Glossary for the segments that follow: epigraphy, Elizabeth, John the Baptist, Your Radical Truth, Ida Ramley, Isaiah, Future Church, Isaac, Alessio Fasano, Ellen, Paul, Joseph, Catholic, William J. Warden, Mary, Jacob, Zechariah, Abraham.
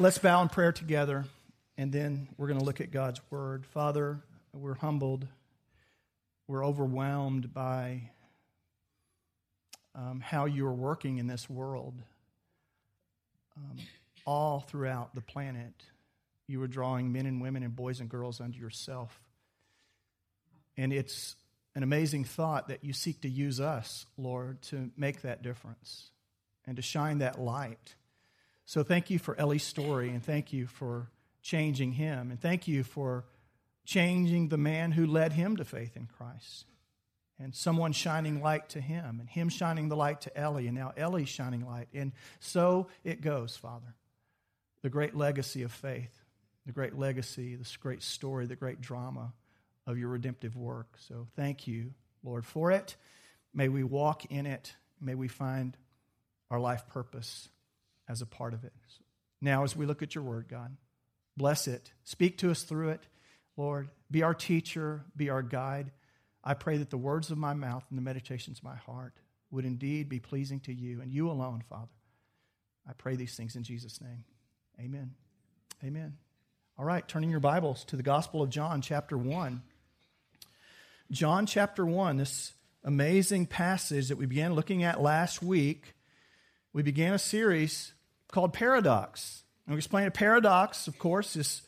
Let's bow in prayer together, and then we're going to look at God's word. Father, we're humbled. We're overwhelmed by how you're working in this world. All throughout the planet, you are drawing men and women and boys and girls unto yourself. And it's an amazing thought that you seek to use us, Lord, to make that difference and to shine that light. So thank you for Ellie's story, and thank you for changing him, and thank you for changing the man who led him to faith in Christ, and someone shining light to him, and him shining the light to Ellie, and now Ellie's shining light. And so it goes, Father, the great legacy of faith, the great legacy, this great story, the great drama of your redemptive work. So thank you, Lord, for it. May we walk in it. May we find our life purpose as a part of it. Now, as we look at your word, God, bless it. Speak to us through it, Lord. Be our teacher. Be our guide. I pray that the words of my mouth and the meditations of my heart would indeed be pleasing to you and you alone, Father. I pray these things in Jesus' name. Amen. Amen. All right, turning your Bibles to the Gospel of John, chapter 1. John, chapter 1, this amazing passage that we began looking at last week. We began a series called Paradox. And we explained a paradox, of course, is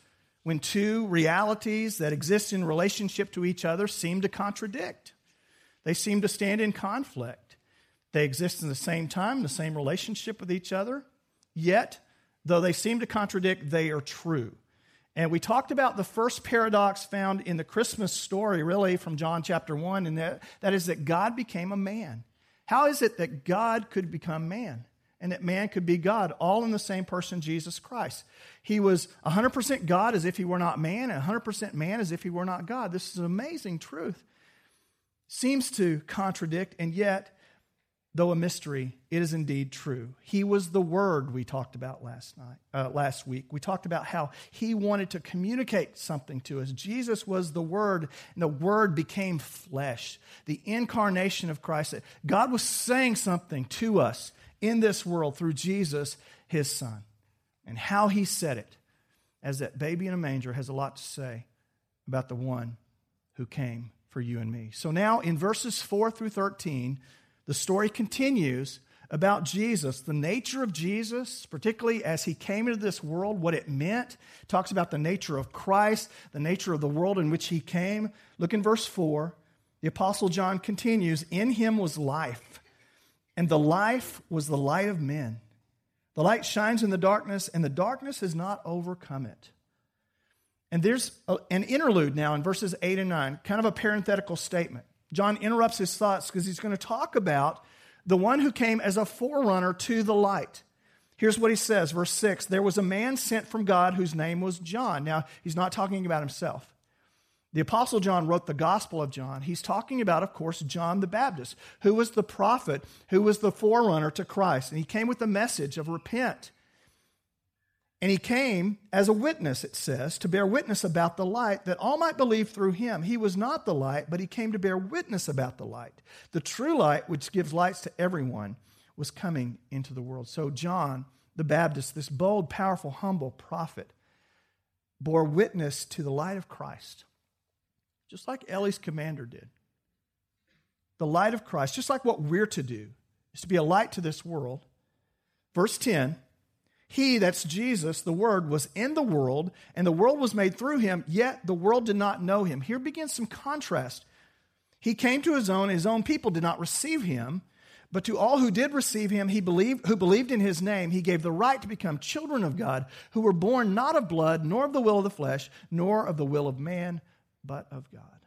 when two realities that exist in relationship to each other seem to contradict. They seem to stand in conflict. They exist in the same time, the same relationship with each other. Yet, though they seem to contradict, they are true. And we talked about the first paradox found in the Christmas story, really, from John chapter 1, and that is that God became a man. How is it that God could become man? And that man could be God, all in the same person, Jesus Christ. He was 100% God as if he were not man, and 100% man as if he were not God. This is an amazing truth. Seems to contradict, and yet, though a mystery, it is indeed true. He was the Word we talked about last week. We talked about how he wanted to communicate something to us. Jesus was the Word, and the Word became flesh. The incarnation of Christ. God was saying something to us in this world through Jesus, his son. And how he said it, as that baby in a manger, has a lot to say about the one who came for you and me. So now in verses 4 through 13, the story continues about Jesus, the nature of Jesus, particularly as he came into this world, what it meant. It talks about the nature of Christ, the nature of the world in which he came. Look in verse 4. The Apostle John continues, "In him was life. And the life was the light of men. The light shines in the darkness, and the darkness has not overcome it." And there's an interlude now in verses 8 and 9, kind of a parenthetical statement. John interrupts his thoughts because he's going to talk about the one who came as a forerunner to the light. Here's what he says, verse 6, "There was a man sent from God whose name was John." Now, he's not talking about himself. The Apostle John wrote the Gospel of John. He's talking about, of course, John the Baptist, who was the prophet, who was the forerunner to Christ. And he came with the message of repent. And he came as a witness, it says, to bear witness about the light, that all might believe through him. He was not the light, but he came to bear witness about the light. The true light, which gives lights to everyone, was coming into the world. So John the Baptist, this bold, powerful, humble prophet, bore witness to the light of Christ. Just like Ellie's commander did. The light of Christ, just like what we're to do, is to be a light to this world. Verse 10, "He," that's Jesus, the Word, "was in the world, and the world was made through him, yet the world did not know him." Here begins some contrast. "He came to his own, and his own people did not receive him. But to all who did receive him, who believed in his name, he gave the right to become children of God, who were born not of blood, nor of the will of the flesh, nor of the will of man, but of God."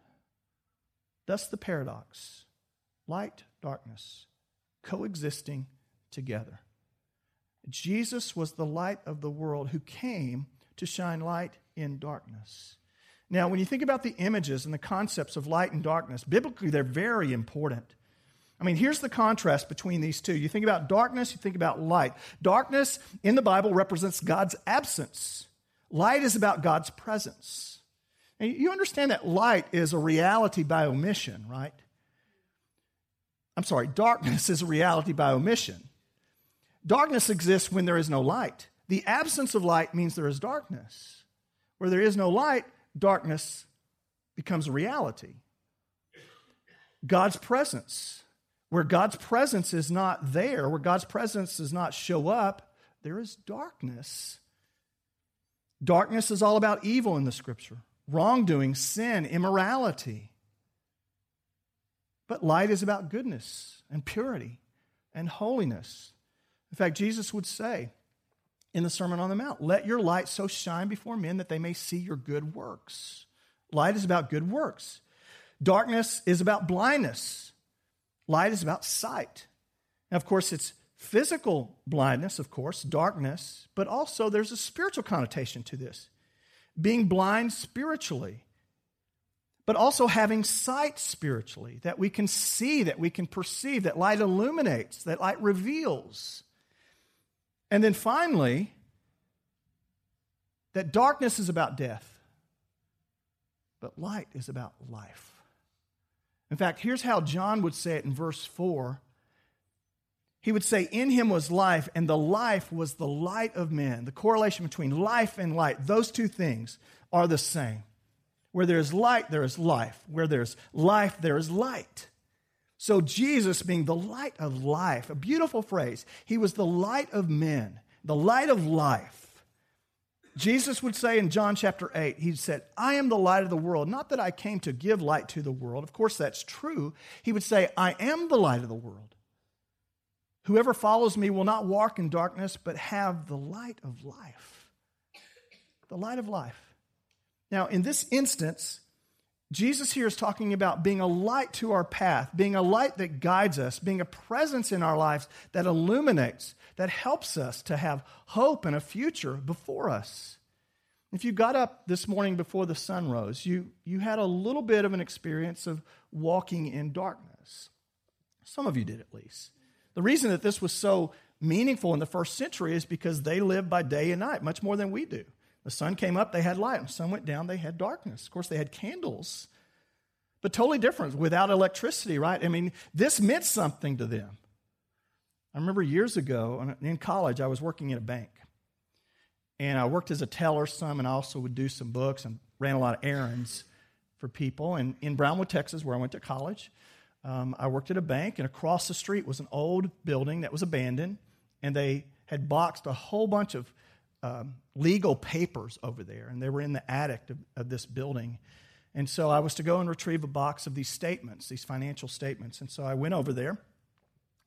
Thus the paradox, light, darkness, coexisting together. Jesus was the light of the world who came to shine light in darkness. Now, when you think about the images and the concepts of light and darkness, biblically they're very important. I mean, here's the contrast between these two. You think about darkness, you think about light. Darkness in the Bible represents God's absence. Light is about God's presence. And you understand that light is a reality by omission, right? I'm sorry, darkness is a reality by omission. Darkness exists when there is no light. The absence of light means there is darkness. Where there is no light, darkness becomes a reality. God's presence. Where God's presence is not there, where God's presence does not show up, there is darkness. Darkness is all about evil in the Scripture. Wrongdoing, sin, immorality. But light is about goodness and purity and holiness. In fact, Jesus would say in the Sermon on the Mount, "Let your light so shine before men that they may see your good works." Light is about good works. Darkness is about blindness. Light is about sight. Now, of course, it's physical blindness, of course, darkness, but also there's a spiritual connotation to this. Being blind spiritually, but also having sight spiritually, that we can see, that we can perceive, that light illuminates, that light reveals. And then finally, that darkness is about death, but light is about life. In fact, here's how John would say it in verse 4. He would say, "In him was life, and the life was the light of men." The correlation between life and light, those two things are the same. Where there is light, there is life. Where there is life, there is light. So Jesus being the light of life, a beautiful phrase. He was the light of men, the light of life. Jesus would say in John chapter 8, he said, "I am the light of the world. Not that I came to give light to the world." Of course, that's true. He would say, "I am the light of the world. Whoever follows me will not walk in darkness, but have the light of life." The light of life. Now, in this instance, Jesus here is talking about being a light to our path, being a light that guides us, being a presence in our lives that illuminates, that helps us to have hope and a future before us. If you got up this morning before the sun rose, you had a little bit of an experience of walking in darkness. Some of you did, at least. The reason that this was so meaningful in the first century is because they lived by day and night, much more than we do. The sun came up, they had light. When the sun went down, they had darkness. Of course, they had candles, but totally different without electricity, right? I mean, this meant something to them. I remember years ago in college, I was working at a bank, and I worked as a teller some, and I also would do some books and ran a lot of errands for people. And in Brownwood, Texas, where I went to college, I worked at a bank, and across the street was an old building that was abandoned, and they had boxed a whole bunch of legal papers over there, and they were in the attic of this building. And so I was to go and retrieve a box of these statements, these financial statements. And so I went over there,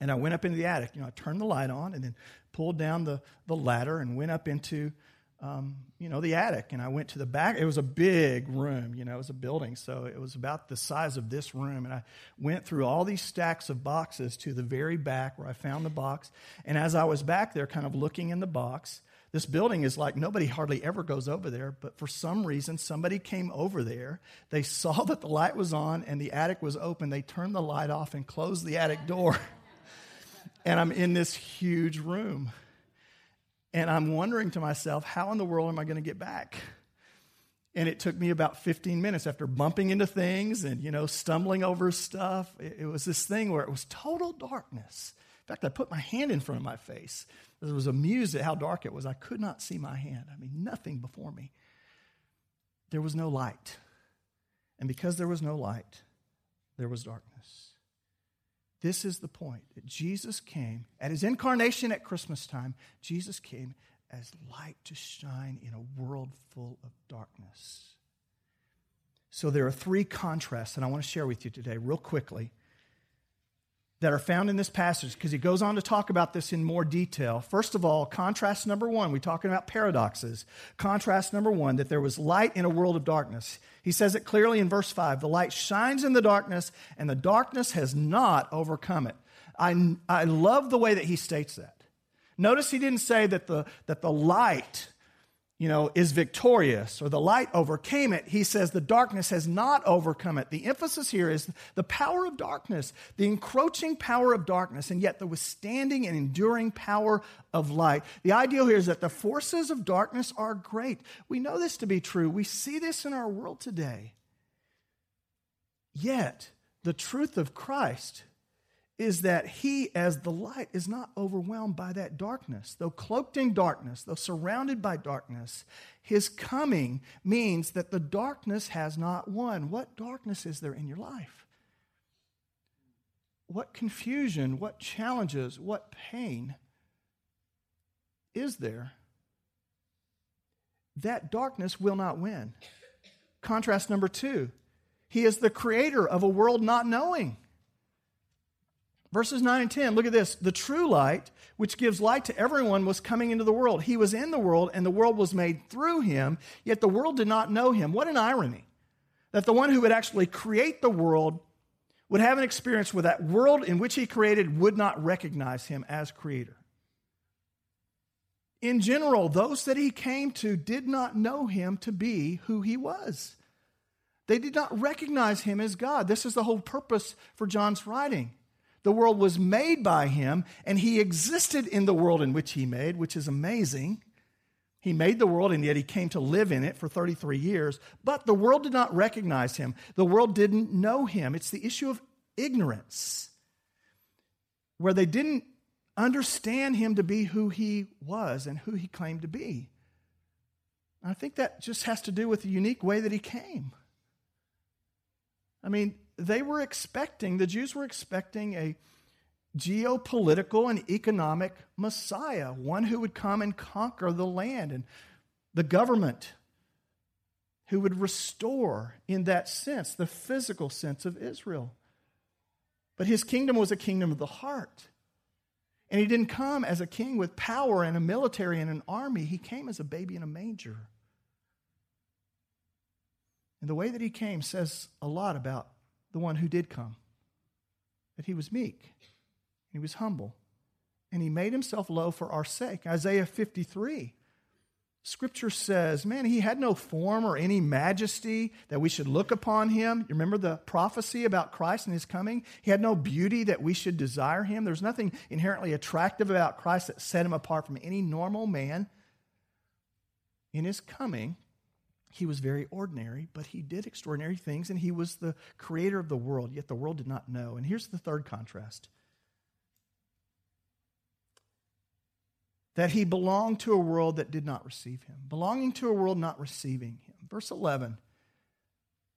and I went up into the attic. You know, I turned the light on and then pulled down the ladder and went up into the attic, and I went to the back. It was a big room, it was a building, so it was about the size of this room, and I went through all these stacks of boxes to the very back where I found the box, and as I was back there kind of looking in the box, this building is like nobody hardly ever goes over there, but for some reason, somebody came over there, they saw that the light was on and the attic was open, they turned the light off and closed the attic door, and I'm in this huge room. And I'm wondering to myself, how in the world am I going to get back? And it took me about 15 minutes after bumping into things and, stumbling over stuff. It was this thing where it was total darkness. In fact, I put my hand in front of my face. I was amused at how dark it was. I could not see my hand. I mean, nothing before me. There was no light. And because there was no light, there was darkness. This is the point, that Jesus came at his incarnation at Christmas time. Jesus came as light to shine in a world full of darkness. So there are three contrasts that I want to share with you today real quickly that are found in this passage, because he goes on to talk about this in more detail. First of all, contrast number one, we're talking about paradoxes. Contrast number one, that there was light in a world of darkness. He says it clearly in verse 5, "The light shines in the darkness, and the darkness has not overcome it." I love the way that he states that. Notice he didn't say that the light, is victorious, or the light overcame it. He says the darkness has not overcome it. The emphasis here is the power of darkness, the encroaching power of darkness, and yet the withstanding and enduring power of light. The idea here is that the forces of darkness are great. We know this to be true. We see this in our world today. Yet, the truth of Christ is that he, as the light, is not overwhelmed by that darkness. Though cloaked in darkness, though surrounded by darkness, his coming means that the darkness has not won. What darkness is there in your life? What confusion, what challenges, what pain is there? That darkness will not win. Contrast number 2. He is the creator of a world not knowing. Verses 9 and 10, look at this. The true light, which gives light to everyone, was coming into the world. He was in the world, and the world was made through him, yet the world did not know him. What an irony that the one who would actually create the world would have an experience where that world in which he created would not recognize him as creator. In general, those that he came to did not know him to be who he was. They did not recognize him as God. This is the whole purpose for John's writing. The world was made by him, and he existed in the world in which he made, which is amazing. He made the world, and yet he came to live in it for 33 years. But the world did not recognize him. The world didn't know him. It's the issue of ignorance, where they didn't understand him to be who he was and who he claimed to be. I think that just has to do with the unique way that he came. I mean, the Jews were expecting a geopolitical and economic Messiah, one who would come and conquer the land and the government, who would restore, in that sense, the physical sense of Israel. But his kingdom was a kingdom of the heart. And he didn't come as a king with power and a military and an army. He came as a baby in a manger. And the way that he came says a lot about the one who did come. That he was meek, he was humble, and he made himself low for our sake. Isaiah 53, Scripture says, man, he had no form or any majesty that we should look upon him. You remember the prophecy about Christ and his coming? He had no beauty that we should desire him. There's nothing inherently attractive about Christ that set him apart from any normal man. In his coming, he was very ordinary, but he did extraordinary things, and he was the creator of the world, yet the world did not know. And here's the third contrast. That he belonged to a world that did not receive him. Belonging to a world not receiving him. Verse 11,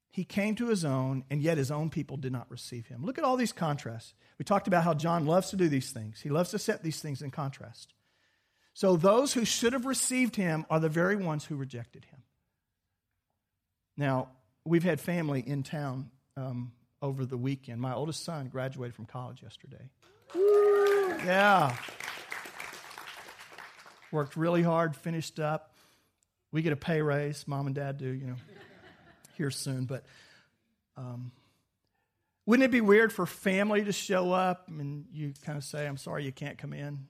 he came to his own, and yet his own people did not receive him. Look at all these contrasts. We talked about how John loves to do these things. He loves to set these things in contrast. So those who should have received him are the very ones who rejected him. Now, we've had family in town over the weekend. My oldest son graduated from college yesterday. Woo! Yeah. Worked really hard, finished up. We get a pay raise. Mom and Dad do, here soon. But wouldn't it be weird for family to show up and you kind of say, I'm sorry you can't come in?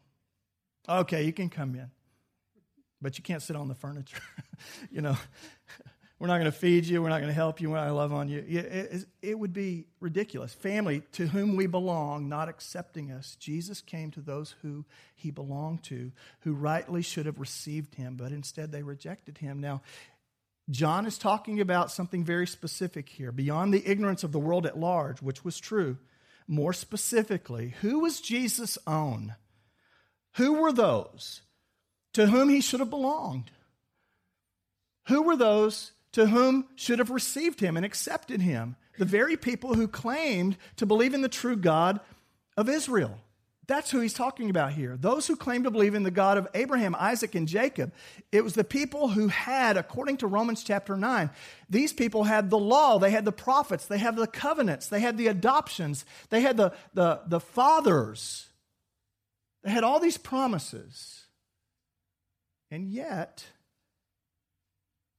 Okay, you can come in, but you can't sit on the furniture, We're not going to feed you. We're not going to help you. We're not going to love on you. It would be ridiculous. Family to whom we belong, not accepting us. Jesus came to those who he belonged to, who rightly should have received him, but instead they rejected him. Now, John is talking about something very specific here. Beyond the ignorance of the world at large, which was true, more specifically, who was Jesus' own? Who were those to whom he should have belonged? Who were those to whom should have received him and accepted him? The very people who claimed to believe in the true God of Israel. That's who he's talking about here. Those who claimed to believe in the God of Abraham, Isaac, and Jacob. It was the people who had, according to Romans chapter 9, these people had the law, they had the prophets, they had the covenants, they had the adoptions, they had the fathers. They had all these promises. And yet,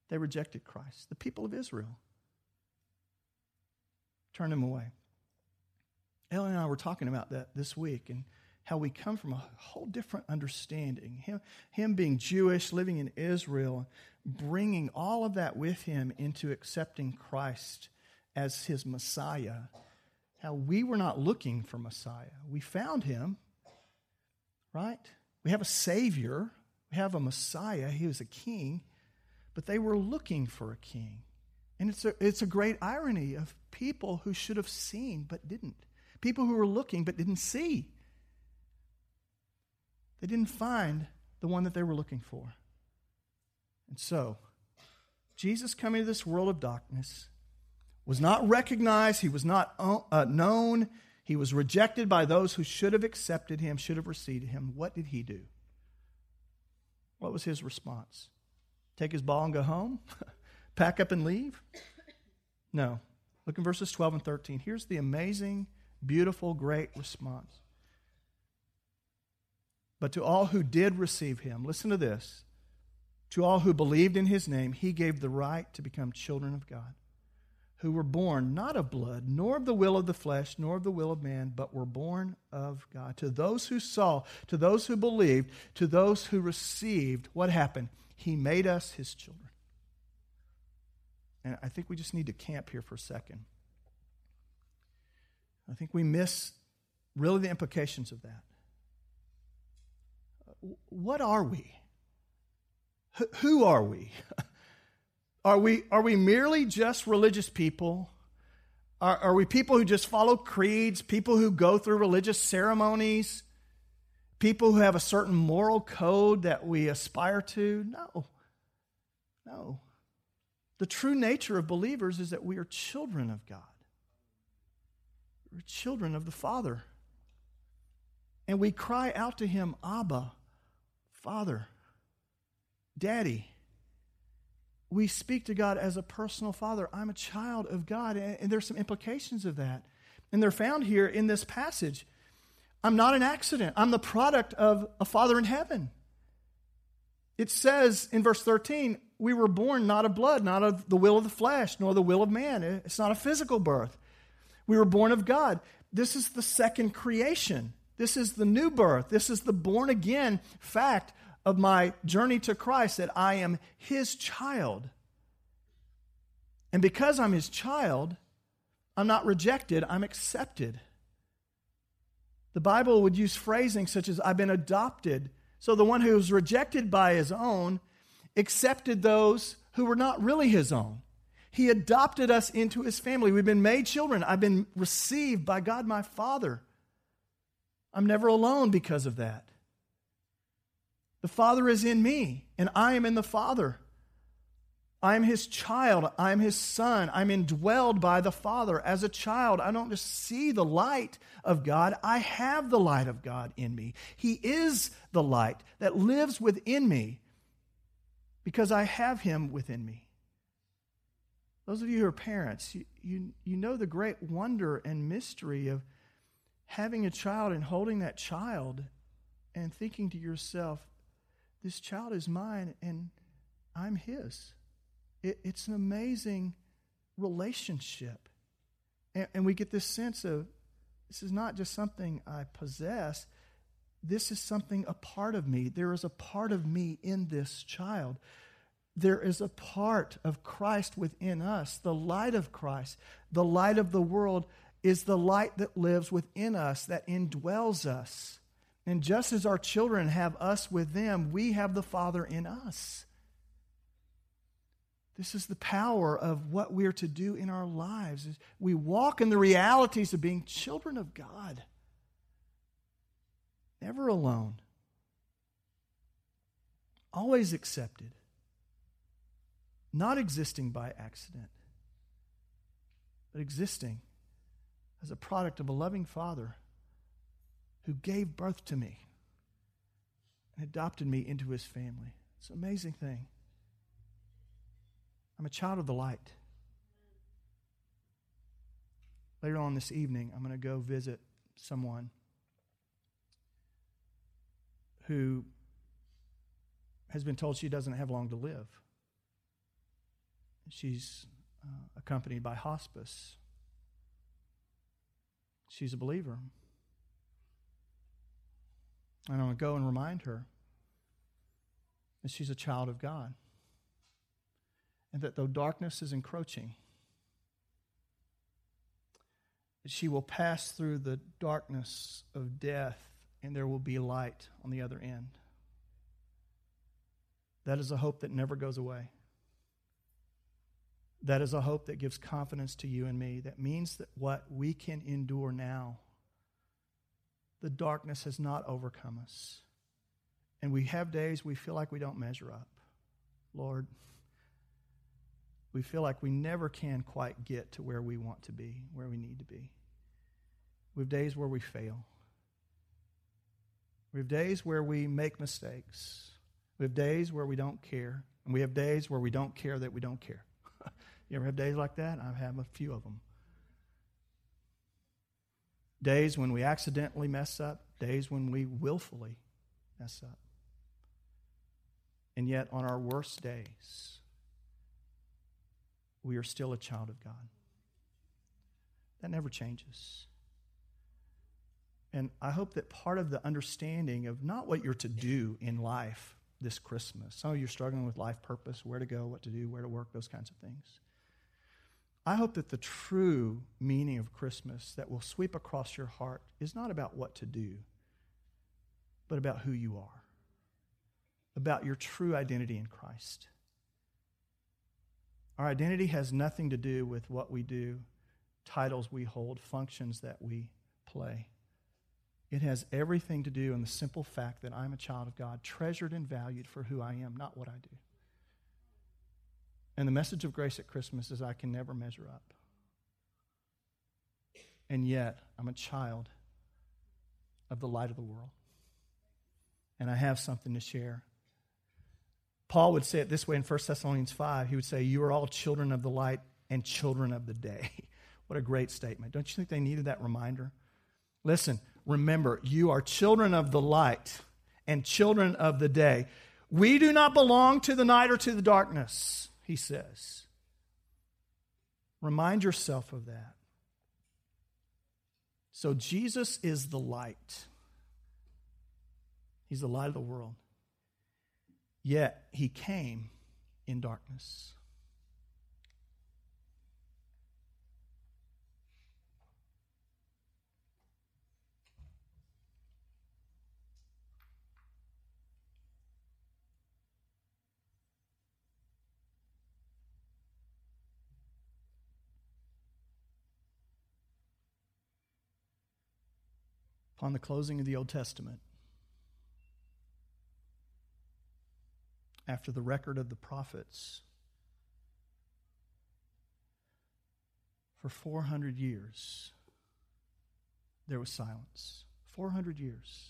they rejected Christ. The people of Israel turned him away. Ellen and I were talking about that this week and how we come from a whole different understanding. Him being Jewish, living in Israel, bringing all of that with him into accepting Christ as his Messiah. How we were not looking for Messiah. We found him, right? We have a Savior. We have a Messiah. He was a king. But they were looking for a king. And it's a great irony of people who should have seen but didn't. people who were looking but didn't see. They didn't find the one that they were looking for. And so, Jesus coming to this world of darkness was not recognized. He was not known. He was rejected by those who should have accepted him, should have received him. What did he do? What was his response? Take his ball and go home? Pack up and leave? No. Look in verses 12 and 13. Here's the amazing, beautiful, great response. But to all who did receive him, listen to this, to all who believed in his name, he gave the right to become children of God, who were born not of blood, nor of the will of the flesh, nor of the will of man, but were born of God. To those who saw, to those who believed, to those who received, what happened? He made us his children. And I think we just need to camp here for a second. I think we miss really the implications of that. What are we? Who are we? Are we merely just religious people? Are we people who just follow creeds, people who go through religious ceremonies, people who have a certain moral code that we aspire to? No. The true nature of believers is that we are children of God. We're children of the Father. And we cry out to him, Abba, Father, Daddy. We speak to God as a personal father. I'm a child of God. And there's some implications of that. And they're found here in this passage. I'm not an accident. I'm the product of a Father in heaven. It says in verse 13, we were born not of blood, not of the will of the flesh, nor the will of man. It's not a physical birth. We were born of God. This is the second creation. This is the new birth. This is the born again fact of my journey to Christ, that I am his child. And because I'm his child, I'm not rejected, I'm accepted. The Bible would use phrasing such as, I've been adopted. So the one who was rejected by his own accepted those who were not really his own. He adopted us into his family. We've been made children. I've been received by God my Father. I'm never alone because of that. The Father is in me, and I am in the Father. I am his child. I am his son. I'm indwelled by the Father. As a child, I don't just see the light of God. I have the light of God in me. He is the light that lives within me because I have him within me. Those of you who are parents, you know the great wonder and mystery of having a child and holding that child and thinking to yourself, this child is mine and I'm his. It's an amazing relationship. And we get this sense of, this is not just something I possess. This is something a part of me. There is a part of me in this child. There is a part of Christ within us, the light of Christ. The light of the world is the light that lives within us, that indwells us. And just as our children have us with them, we have the Father in us. This is the power of what we are to do in our lives. We walk in the realities of being children of God. Never alone. Always accepted. Not existing by accident, but existing as a product of a loving Father who gave birth to me and adopted me into his family. It's an amazing thing. I'm a child of the light. Later on this evening, I'm going to go visit someone who has been told she doesn't have long to live. She's accompanied by hospice. She's a believer. And I'm going to go and remind her that she's a child of God. And that though darkness is encroaching, she will pass through the darkness of death and there will be light on the other end. That is a hope that never goes away. That is a hope that gives confidence to you and me. That means that what we can endure now the darkness has not overcome us. And we have days we feel like we don't measure up. Lord, we feel like we never can quite get to where we want to be, where we need to be. We have days where we fail. We have days where we make mistakes. We have days where we don't care. And we have days where we don't care that we don't care. You ever have days like that? I have a few of them. Days when we accidentally mess up. Days when we willfully mess up. And yet on our worst days, we are still a child of God. That never changes. And I hope that part of the understanding of not what you're to do in life this Christmas. Some of you are struggling with life purpose, where to go, what to do, where to work, those kinds of things. I hope that the true meaning of Christmas that will sweep across your heart is not about what to do, but about who you are, about your true identity in Christ. Our identity has nothing to do with what we do, titles we hold, functions that we play. It has everything to do in the simple fact that I'm a child of God, treasured and valued for who I am, not what I do. And the message of grace at Christmas is I can never measure up. And yet, I'm a child of the light of the world. And I have something to share. Paul would say it this way in 1 Thessalonians 5. He would say, you are all children of the light and children of the day. What a great statement. Don't you think they needed that reminder? Listen, remember, you are children of the light and children of the day. We do not belong to the night or to the darkness, he says. Remind yourself of that. So Jesus is the light. He's the light of the world. Yet he came in darkness. On the closing of the Old Testament, after the record of the prophets, for 400 years, there was silence. 400 years.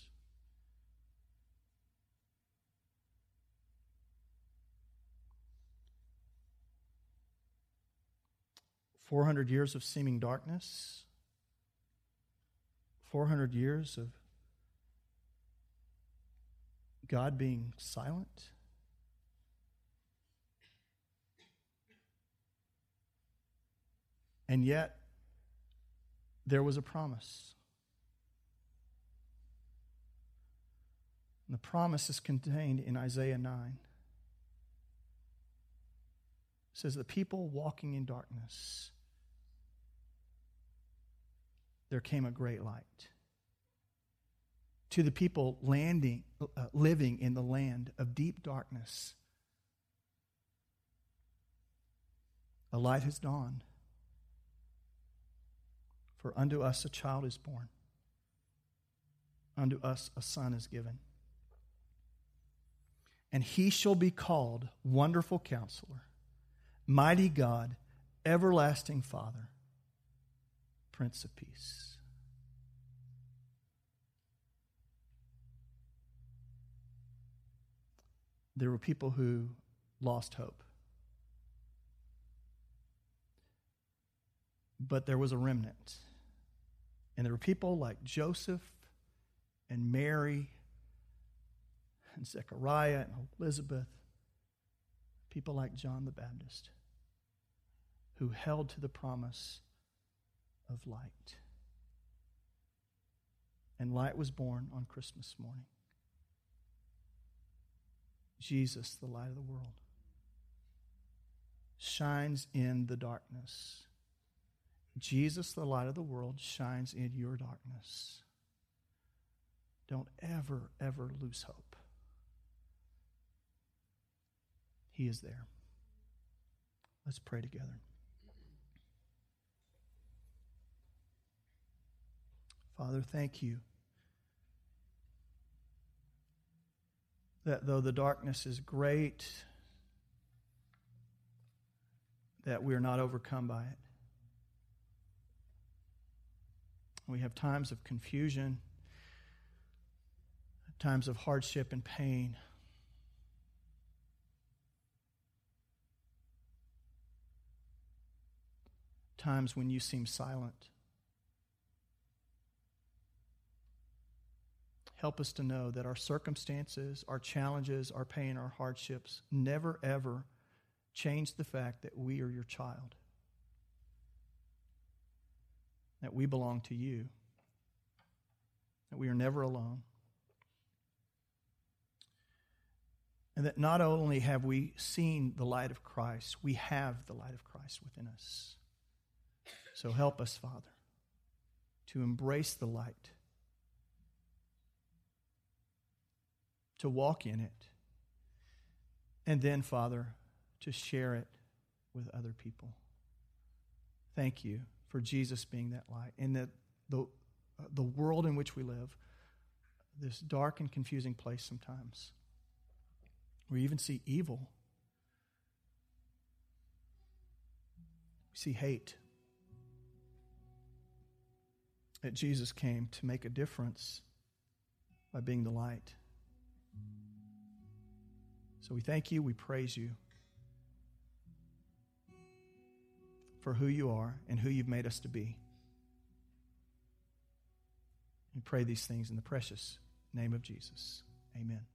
of seeming darkness. 400 years of God being silent. And yet, there was a promise. And the promise is contained in Isaiah 9. It says, the people walking in darkness, there came a great light. To the people living in the land of deep darkness, a light has dawned. For unto us a child is born. Unto us a son is given. And he shall be called Wonderful Counselor, Mighty God, Everlasting Father, Prince of Peace. There were people who lost hope. But there was a remnant. And there were people like Joseph and Mary and Zechariah and Elizabeth, people like John the Baptist, who held to the promise of light. And light was born on Christmas morning. Jesus, the light of the world, shines in the darkness. Jesus, the light of the world, shines in your darkness. Don't ever, ever lose hope. He is there. Let's pray together. Father, thank you that though the darkness is great, that we are not overcome by it. We have times of confusion, times of hardship and pain. Times when you seem silent. Help us to know that our circumstances, our challenges, our pain, our hardships never, ever change the fact that we are your child, that we belong to you, that we are never alone, and that not only have we seen the light of Christ, we have the light of Christ within us. So help us, Father, to embrace the light, to walk in it, and then, Father, to share it with other people. Thank you for Jesus being that light, and that the world in which we live, this dark and confusing place sometimes, we even see evil. We see hate. That Jesus came to make a difference by being the light. So we thank you, we praise you for who you are and who you've made us to be. We pray these things in the precious name of Jesus. Amen.